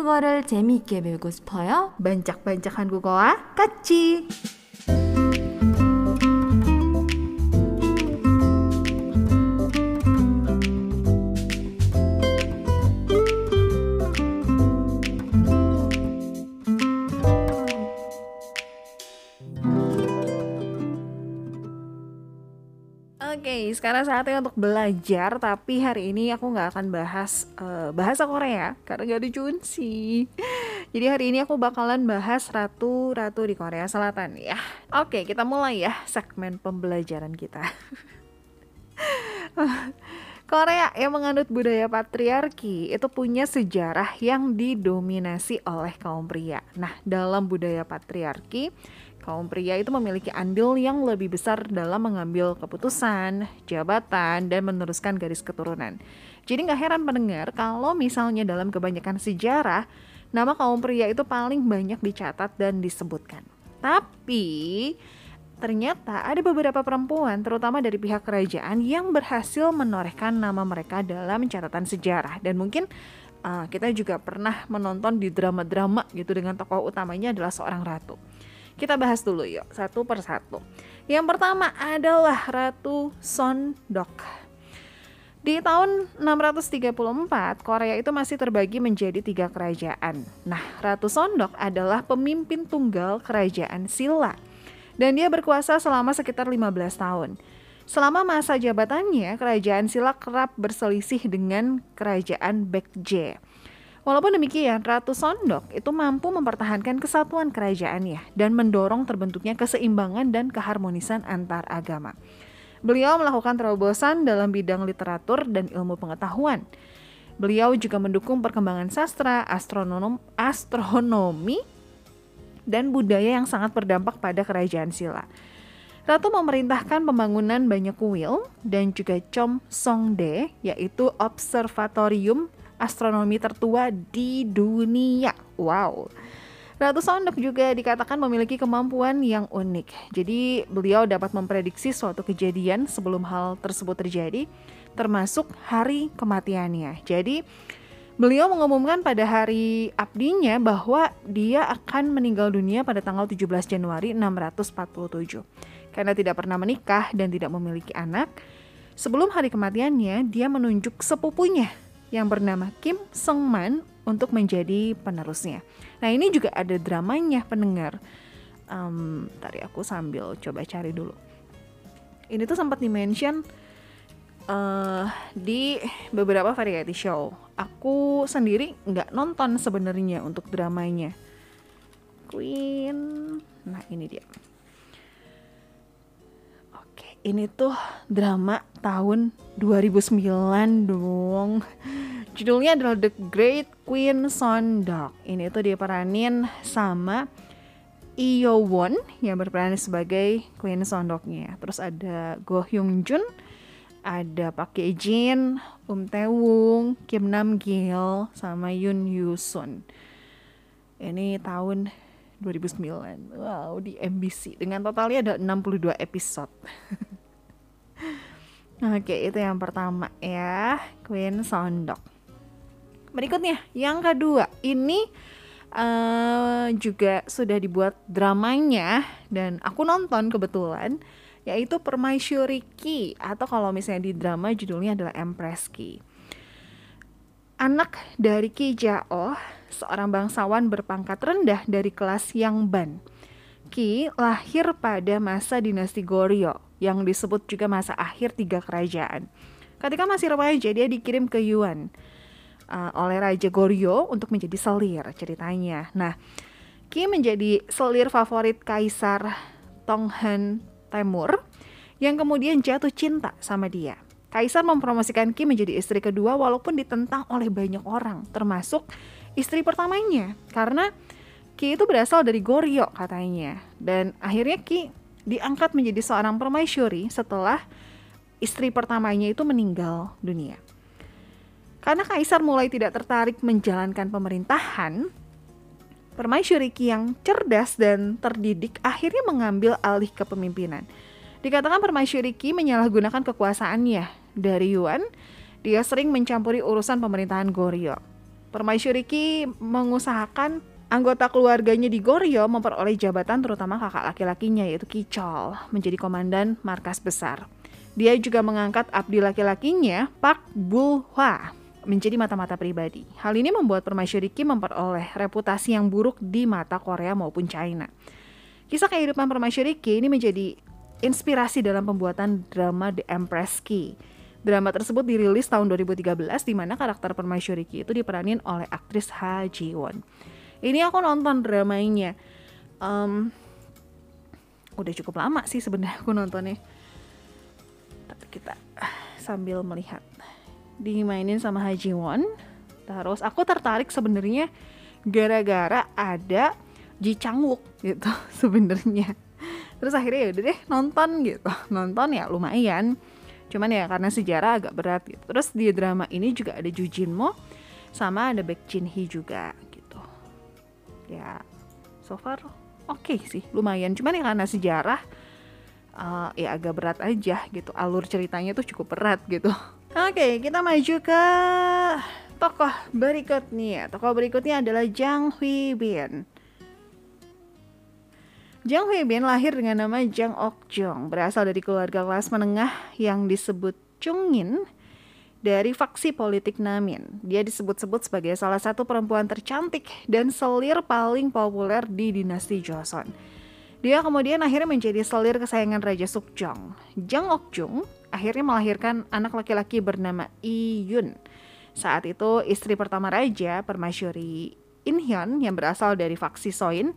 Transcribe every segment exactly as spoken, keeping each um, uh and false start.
한국어를 재미있게 배우고 싶어요? 반짝반짝 한국어와 같이! Oke, sekarang saatnya untuk belajar, tapi hari ini aku nggak akan bahas uh, bahasa Korea karena nggak ada Junsi. Jadi hari ini aku bakalan bahas ratu-ratu di Korea Selatan ya. Oke, kita mulai ya segmen pembelajaran kita. Korea yang menganut budaya patriarki itu punya sejarah yang didominasi oleh kaum pria. Nah, dalam budaya patriarki, kaum pria itu memiliki andil yang lebih besar dalam mengambil keputusan, jabatan, dan meneruskan garis keturunan. Jadi gak heran pendengar kalau misalnya dalam kebanyakan sejarah, nama kaum pria itu paling banyak dicatat dan disebutkan. Tapi ternyata ada beberapa perempuan, terutama dari pihak kerajaan, yang berhasil menorehkan nama mereka dalam catatan sejarah. Dan mungkin uh, kita juga pernah menonton di drama-drama gitu dengan tokoh utamanya adalah seorang ratu. Kita bahas dulu yuk, satu per satu. Yang pertama adalah Ratu Seondeok. Di tahun enam ratus tiga puluh empat, Korea itu masih terbagi menjadi tiga kerajaan. Nah, Ratu Seondeok adalah pemimpin tunggal Kerajaan Silla. Dan dia berkuasa selama sekitar lima belas tahun. Selama masa jabatannya, Kerajaan Silla kerap berselisih dengan Kerajaan Baekje. Walaupun demikian, Ratu Seondeok itu mampu mempertahankan kesatuan kerajaannya dan mendorong terbentuknya keseimbangan dan keharmonisan antar agama. Beliau melakukan terobosan dalam bidang literatur dan ilmu pengetahuan. Beliau juga mendukung perkembangan sastra, astronom, astronomi, dan budaya yang sangat berdampak pada Kerajaan Silla. Ratu memerintahkan pembangunan banyak kuil dan juga Chom Songde, yaitu observatorium astronomi tertua di dunia. Wow. Ratu Seondeok juga dikatakan memiliki kemampuan yang unik. Jadi beliau dapat memprediksi suatu kejadian sebelum hal tersebut terjadi, termasuk hari kematiannya. Jadi beliau mengumumkan pada hari abdinya bahwa dia akan meninggal dunia pada tanggal tujuh belas Januari enam ratus empat puluh tujuh. Karena tidak pernah menikah dan tidak memiliki anak, sebelum hari kematiannya dia menunjuk sepupunya yang bernama Kim Seung-man untuk menjadi penerusnya. Nah, ini juga ada dramanya pendengar. Um, tadi aku sambil coba cari dulu. Ini tuh sempat di-mention uh, di beberapa variety show. Aku sendiri nggak nonton sebenarnya untuk dramanya. Queen. Nah, ini dia. Ini tuh drama tahun dua ribu sembilan dong. Judulnya adalah The Great Queen Seondeok. Ini tuh diperanin sama Iyo Won yang berperan sebagai Queen Seondeoknya. Terus ada Go Gohyung Jun, ada Park Ge Jin, Um Tae Wung, Kim Nam Gil, sama Yoon Yoo Sun. Ini tahun dua ribu sembilan, wow, di M B C dengan totalnya ada enam puluh dua episode. Oke, itu yang pertama ya, Queen Seondeok. Berikutnya yang kedua, ini uh, juga sudah dibuat dramanya dan aku nonton kebetulan, yaitu Permaisuri Ki, atau kalau misalnya di drama judulnya adalah Empress Ki. Anak dari Ki Jao, seorang bangsawan berpangkat rendah dari kelas Yangban. Ki lahir pada masa dinasti Goryeo, yang disebut juga masa akhir tiga kerajaan. Ketika masih remaja, dia dikirim ke Iyun uh, oleh Raja Goryeo untuk menjadi selir ceritanya. Nah, Ki menjadi selir favorit Kaisar Tonghan Timur yang kemudian jatuh cinta sama dia. Kaisar mempromosikan Ki menjadi istri kedua walaupun ditentang oleh banyak orang, termasuk istri pertamanya. Karena Ki itu berasal dari Goryeo katanya. Dan akhirnya Ki diangkat menjadi seorang permaisuri setelah istri pertamanya itu meninggal dunia. Karena Kaisar mulai tidak tertarik menjalankan pemerintahan, permaisuri Ki yang cerdas dan terdidik akhirnya mengambil alih kepemimpinan. Dikatakan Permaisuri Ki menyalahgunakan kekuasaannya dari Iyun. Dia sering mencampuri urusan pemerintahan Goryeo. Permaisuri Ki mengusahakan anggota keluarganya di Goryeo memperoleh jabatan, terutama kakak laki-lakinya yaitu Ki Chol, menjadi komandan markas besar. Dia juga mengangkat abdi laki-lakinya Park Bul Hwa menjadi mata-mata pribadi. Hal ini membuat Permaisuri Ki memperoleh reputasi yang buruk di mata Korea maupun China. Kisah kehidupan Permaisuri Ki ini menjadi inspirasi dalam pembuatan drama The Empress Ki. Drama tersebut dirilis tahun dua ribu tiga belas di mana karakter Permaisuri Ki itu diperanin oleh aktris Ha Ji Won. Ini aku nonton dramanya, um, udah cukup lama sih sebenarnya aku nontonnya. Tapi kita sambil melihat, dimainin sama Ha Ji Won. Terus aku tertarik sebenarnya gara-gara ada Ji Chang Wook gitu sebenarnya. Terus akhirnya yaudah deh nonton gitu, nonton ya lumayan. Cuman ya karena sejarah agak berat gitu. Terus di drama ini juga ada Ju Jin Mo sama ada Baek Jin Hee juga. Ya, so far oke okay sih, lumayan. Cuman ya karena sejarah, uh, ya agak berat aja gitu. Alur ceritanya tuh cukup berat gitu. Oke, okay, kita maju ke tokoh berikutnya. Tokoh berikutnya adalah Jang Hwi-bin. Jang Hwi-bin lahir dengan nama Jang Ok-jung, berasal dari keluarga kelas menengah yang disebut Chungin dari faksi politik Namin. Dia disebut-sebut sebagai salah satu perempuan tercantik dan selir paling populer di dinasti Joseon. Dia kemudian akhirnya menjadi selir kesayangan Raja Sukjong. Jang Ok-jung akhirnya melahirkan anak laki-laki bernama Iyun. Saat itu istri pertama Raja, Permaisuri Inhyeon yang berasal dari faksi Soin,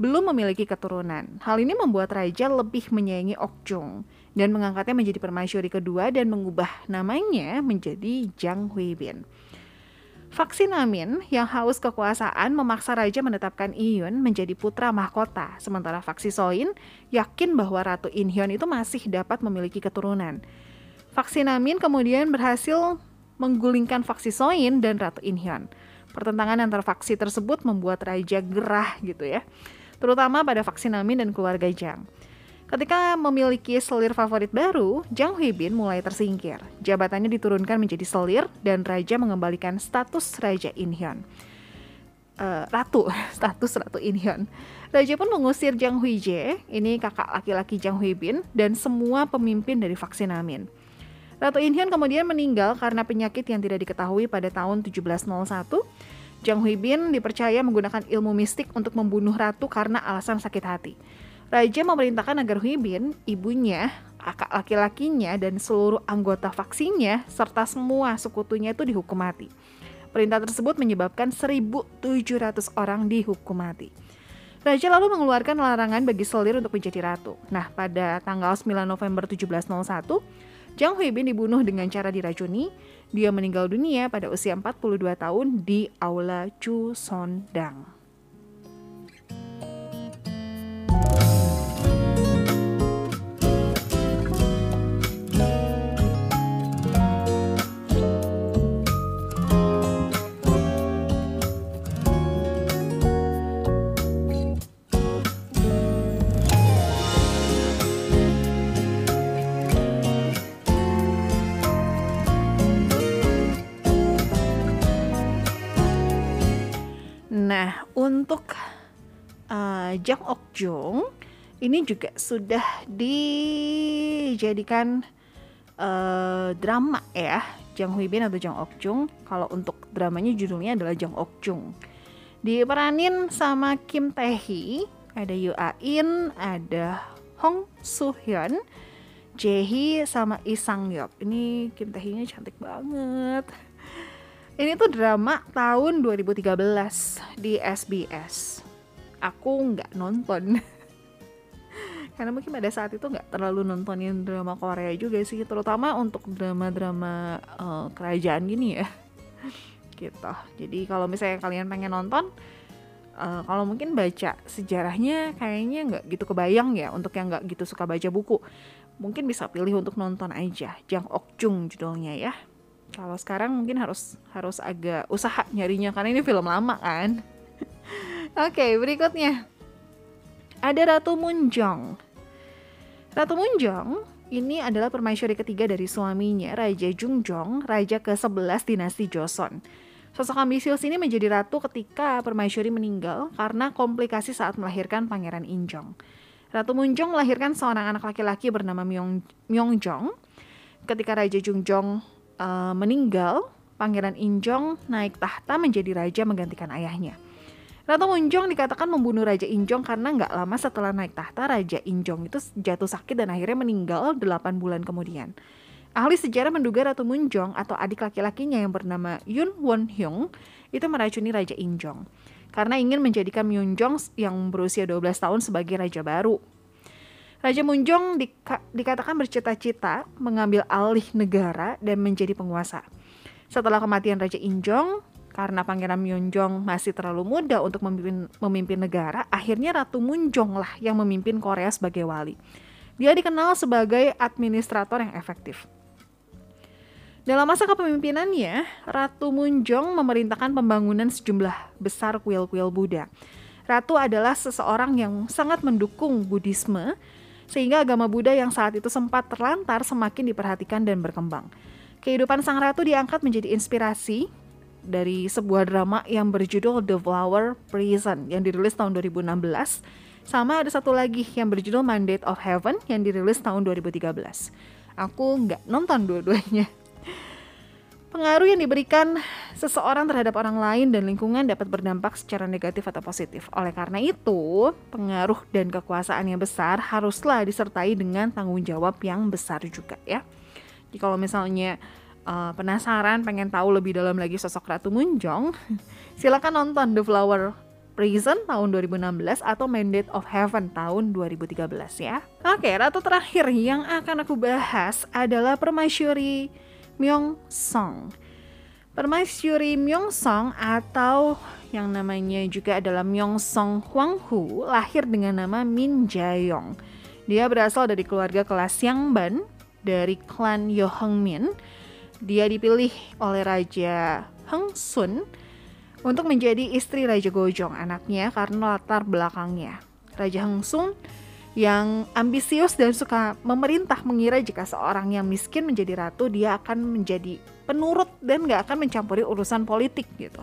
belum memiliki keturunan. Hal ini membuat Raja lebih menyayangi Ok-jung dan mengangkatnya menjadi permaisuri kedua dan mengubah namanya menjadi Jang Hwi-bin. Faksi Namin yang haus kekuasaan memaksa Raja menetapkan Iyun menjadi putra mahkota, sementara faksi Soin yakin bahwa Ratu Inhyeon itu masih dapat memiliki keturunan. Faksi Namin kemudian berhasil menggulingkan faksi Soin dan Ratu Inhyeon. Pertentangan antar faksi tersebut membuat Raja gerah gitu ya, terutama pada faksi Namin dan keluarga Jang. Ketika memiliki selir favorit baru, Jang Hwi-bin mulai tersingkir. Jabatannya diturunkan menjadi selir dan Raja mengembalikan status Raja Inhyeon. Uh, Ratu, status Ratu Inhyeon. Raja pun mengusir Jang Hwi-jae, ini kakak laki-laki Jang Hwi-bin, dan semua pemimpin dari faksi Namin. Ratu Inhyeon kemudian meninggal karena penyakit yang tidak diketahui pada tahun tujuh belas nol satu. Jang Hwi-bin dipercaya menggunakan ilmu mistik untuk membunuh Ratu karena alasan sakit hati. Raja memerintahkan agar Hwi-bin, ibunya, kakak laki-lakinya, dan seluruh anggota faksinya, serta semua sekutunya itu dihukum mati. Perintah tersebut menyebabkan seribu tujuh ratus orang dihukum mati. Raja lalu mengeluarkan larangan bagi selir untuk menjadi ratu. Nah, pada tanggal sembilan November tujuh belas nol satu, Jang Hwi-bin dibunuh dengan cara diracuni. Dia meninggal dunia pada usia empat puluh dua tahun di Aula Chusondang. Nah, untuk uh, Jang Ok-jung ini juga sudah dijadikan uh, drama ya, Jang Hwi-bin atau Jang Ok-jung. Kalau untuk dramanya judulnya adalah Jang Ok-jung. Diperanin sama Kim Tae Hee, ada Yoo A-in, ada Hong Soo-hyun, Jae-hee sama Lee Sang-yeop. Ini Kim Tae Hee-nya cantik banget. Ini tuh drama tahun dua ribu tiga belas di S B S. Aku nggak nonton karena mungkin pada saat itu nggak terlalu nontonin drama Korea juga sih, terutama untuk drama-drama uh, kerajaan gini ya gitu. Jadi kalau misalnya kalian pengen nonton, uh, kalau mungkin baca sejarahnya kayaknya nggak gitu kebayang ya. Untuk yang nggak gitu suka baca buku, mungkin bisa pilih untuk nonton aja. Jang Ok-jung judulnya ya. Kalau sekarang mungkin harus harus agak usaha nyarinya karena ini film lama kan. Oke, okay, berikutnya ada Ratu Munjeong. Ratu Munjeong ini adalah permaisuri ketiga dari suaminya Raja Jungjong, Raja ke sebelas dinasti Joseon. Sosok ambisius ini menjadi ratu ketika Permaisuri meninggal karena komplikasi saat melahirkan Pangeran Injong. Ratu Munjeong melahirkan seorang anak laki-laki bernama Myeong, Myeongjong. Ketika Raja Jungjong uh, meninggal, Pangeran Injong naik tahta menjadi raja menggantikan ayahnya. Ratu Munjeong dikatakan membunuh Raja Injong karena nggak lama setelah naik tahta, Raja Injong itu jatuh sakit dan akhirnya meninggal delapan bulan kemudian. Ahli sejarah menduga Ratu Munjeong atau adik laki-lakinya yang bernama Yun Won Hyung itu meracuni Raja Injong karena ingin menjadikan Myeongjong yang berusia dua belas tahun sebagai raja baru. Raja Munjeong dika- dikatakan bercita-cita mengambil alih negara dan menjadi penguasa. Setelah kematian Raja Injong, karena Pangeran Myeongjong masih terlalu muda untuk memimpin, memimpin negara, akhirnya Ratu Munjeong lah yang memimpin Korea sebagai wali. Dia dikenal sebagai administrator yang efektif. Dalam masa kepemimpinannya, Ratu Munjeong memerintahkan pembangunan sejumlah besar kuil-kuil Buddha. Ratu adalah seseorang yang sangat mendukung Buddhisme, sehingga agama Buddha yang saat itu sempat terlantar semakin diperhatikan dan berkembang. Kehidupan sang ratu diangkat menjadi inspirasi dari sebuah drama yang berjudul The Flower Prison yang dirilis tahun dua ribu enam belas. Sama ada satu lagi yang berjudul Mandate of Heaven yang dirilis tahun dua ribu tiga belas. Aku nggak nonton dua-duanya. Pengaruh yang diberikan seseorang terhadap orang lain dan lingkungan dapat berdampak secara negatif atau positif. Oleh karena itu, pengaruh dan kekuasaan yang besar haruslah disertai dengan tanggung jawab yang besar juga ya. Jadi kalau misalnya uh, penasaran, pengen tahu lebih dalam lagi sosok Ratu Munjeong, silakan nonton The Flower Prison tahun dua ribu enam belas atau Mandate of Heaven tahun dua ribu tiga belas ya. Oke, ratu terakhir yang akan aku bahas adalah Permaisuri Myeongseong. Permaisuri Myeongseong atau yang namanya juga adalah Myeongseong Hwanghu lahir dengan nama Min Jae-yong. Dia berasal dari keluarga kelas Yangban dari klan Yeongmin. Dia dipilih oleh Raja Heungseon untuk menjadi istri Raja Gojong anaknya karena latar belakangnya. Raja Heungseon yang ambisius dan suka memerintah mengira jika seorang yang miskin menjadi ratu, dia akan menjadi penurut dan gak akan mencampuri urusan politik gitu.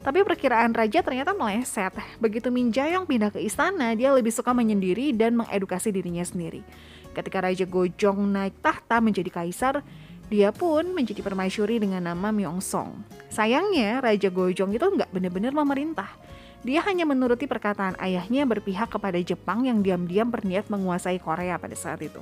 Tapi perkiraan raja ternyata meleset. Begitu Min Jae-yong pindah ke istana, dia lebih suka menyendiri dan mengedukasi dirinya sendiri. Ketika Raja Gojong naik tahta menjadi kaisar, dia pun menjadi permaisuri dengan nama Myeongseong. Sayangnya Raja Gojong itu gak benar-benar memerintah. Dia hanya menuruti perkataan ayahnya berpihak kepada Jepang yang diam-diam berniat menguasai Korea pada saat itu.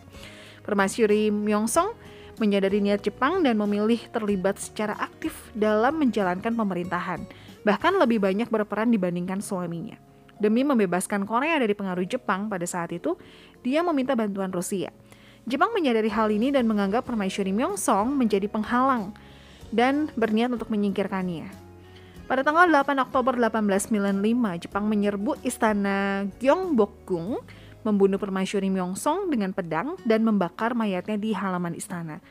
Permaisuri Myeongseong menyadari niat Jepang dan memilih terlibat secara aktif dalam menjalankan pemerintahan, bahkan lebih banyak berperan dibandingkan suaminya. Demi membebaskan Korea dari pengaruh Jepang pada saat itu, dia meminta bantuan Rusia. Jepang menyadari hal ini dan menganggap Permaisuri Myeongseong menjadi penghalang dan berniat untuk menyingkirkannya. Pada tanggal delapan Oktober delapan belas sembilan puluh lima, Jepang menyerbu istana Gyeongbokgung, membunuh Permaisuri Myeongseong dengan pedang dan membakar mayatnya di halaman istana.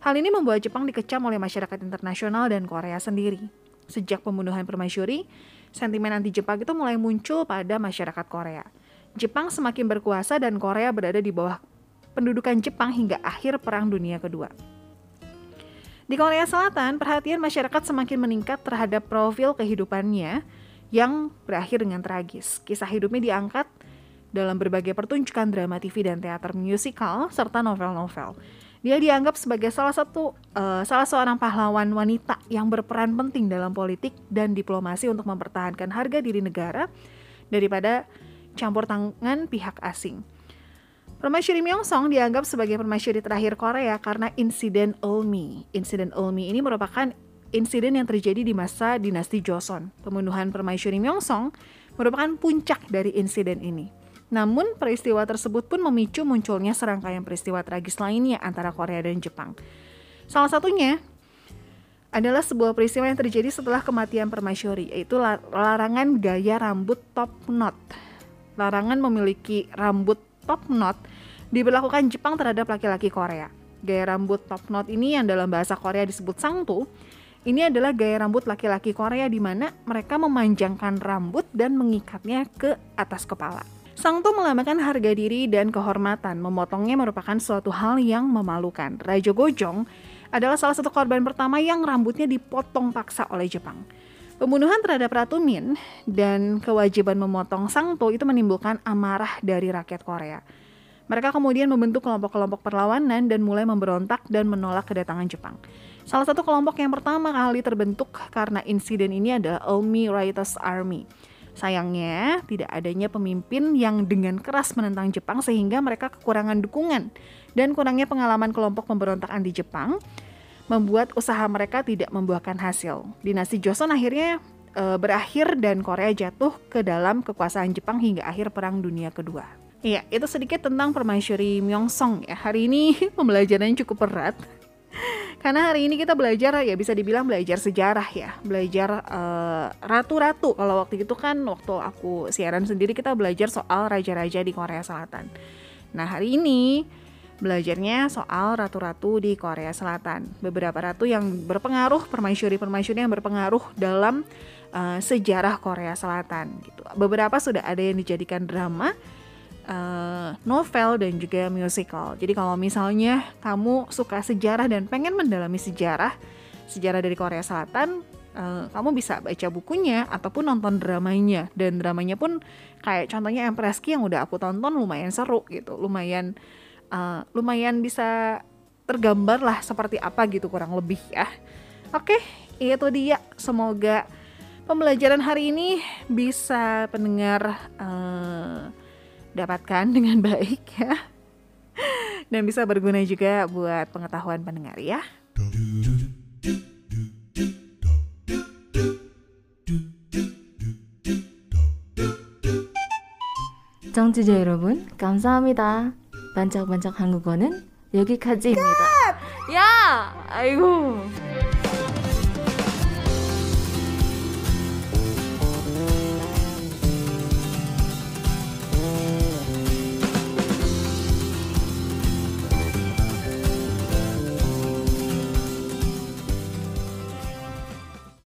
Hal ini membuat Jepang dikecam oleh masyarakat internasional dan Korea sendiri. Sejak pembunuhan Permaisuri, sentimen anti-Jepang itu mulai muncul pada masyarakat Korea. Jepang semakin berkuasa dan Korea berada di bawah pendudukan Jepang hingga akhir Perang Dunia Kedua. Di Korea Selatan, perhatian masyarakat semakin meningkat terhadap profil kehidupannya yang berakhir dengan tragis. Kisah hidupnya diangkat dalam berbagai pertunjukan drama T V dan teater musikal serta novel-novel. Dia dianggap sebagai salah satu uh, salah seorang pahlawan wanita yang berperan penting dalam politik dan diplomasi untuk mempertahankan harga diri negara daripada campur tangan pihak asing. Permaisuri Myeongseong dianggap sebagai permaisuri terakhir Korea karena insiden Eulmi. Insiden Eulmi ini merupakan insiden yang terjadi di masa dinasti Joseon. Pembunuhan Permaisuri Myeongseong merupakan puncak dari insiden ini. Namun, peristiwa tersebut pun memicu munculnya serangkaian peristiwa tragis lainnya antara Korea dan Jepang. Salah satunya adalah sebuah peristiwa yang terjadi setelah kematian permaisuri, yaitu larangan gaya rambut top knot. Larangan memiliki rambut top knot diberlakukan Jepang terhadap laki-laki Korea. Gaya rambut top knot ini yang dalam bahasa Korea disebut Sangto, ini adalah gaya rambut laki-laki Korea di mana mereka memanjangkan rambut dan mengikatnya ke atas kepala. Sangto melambangkan harga diri dan kehormatan, memotongnya merupakan suatu hal yang memalukan. Raja Gojong adalah salah satu korban pertama yang rambutnya dipotong paksa oleh Jepang. Pembunuhan terhadap Ratu Min dan kewajiban memotong Sangto itu menimbulkan amarah dari rakyat Korea. Mereka kemudian membentuk kelompok-kelompok perlawanan dan mulai memberontak dan menolak kedatangan Jepang. Salah satu kelompok yang pertama kali terbentuk karena insiden ini adalah Eulmi Writers Army. Sayangnya, tidak adanya pemimpin yang dengan keras menentang Jepang sehingga mereka kekurangan dukungan. Dan kurangnya pengalaman kelompok pemberontak anti Jepang membuat usaha mereka tidak membuahkan hasil. Dinasti Joseon akhirnya e, berakhir dan Korea jatuh ke dalam kekuasaan Jepang hingga akhir Perang Dunia Kedua. Iya, itu sedikit tentang Permaisuri Myeongseong ya. Hari ini pembelajarannya cukup berat. Karena hari ini kita belajar, ya bisa dibilang belajar sejarah ya, belajar ratu-ratu. Uh, Kalau waktu itu kan, waktu aku siaran sendiri kita belajar soal raja-raja di Korea Selatan. Nah hari ini belajarnya soal ratu-ratu di Korea Selatan. Beberapa ratu yang berpengaruh, permaisuri-permaisuri yang berpengaruh dalam uh, sejarah Korea Selatan. Gitu. Beberapa sudah ada yang dijadikan drama, Uh, novel dan juga musical. Jadi kalau misalnya kamu suka sejarah dan pengen mendalami sejarah sejarah dari Korea Selatan, uh, kamu bisa baca bukunya ataupun nonton dramanya. Dan dramanya pun kayak contohnya Empress Ki yang udah aku tonton, lumayan seru gitu, lumayan uh, lumayan bisa tergambar lah seperti apa gitu kurang lebih ya. Oke, itu dia. Semoga pembelajaran hari ini bisa pendengar uh, dapatkan dengan baik ya, dan bisa berguna juga buat pengetahuan pendengar ya. 청취자 여러분, 감사합니다. 반짝반짝 한국어는 여기까지입니다. 야, 아이고.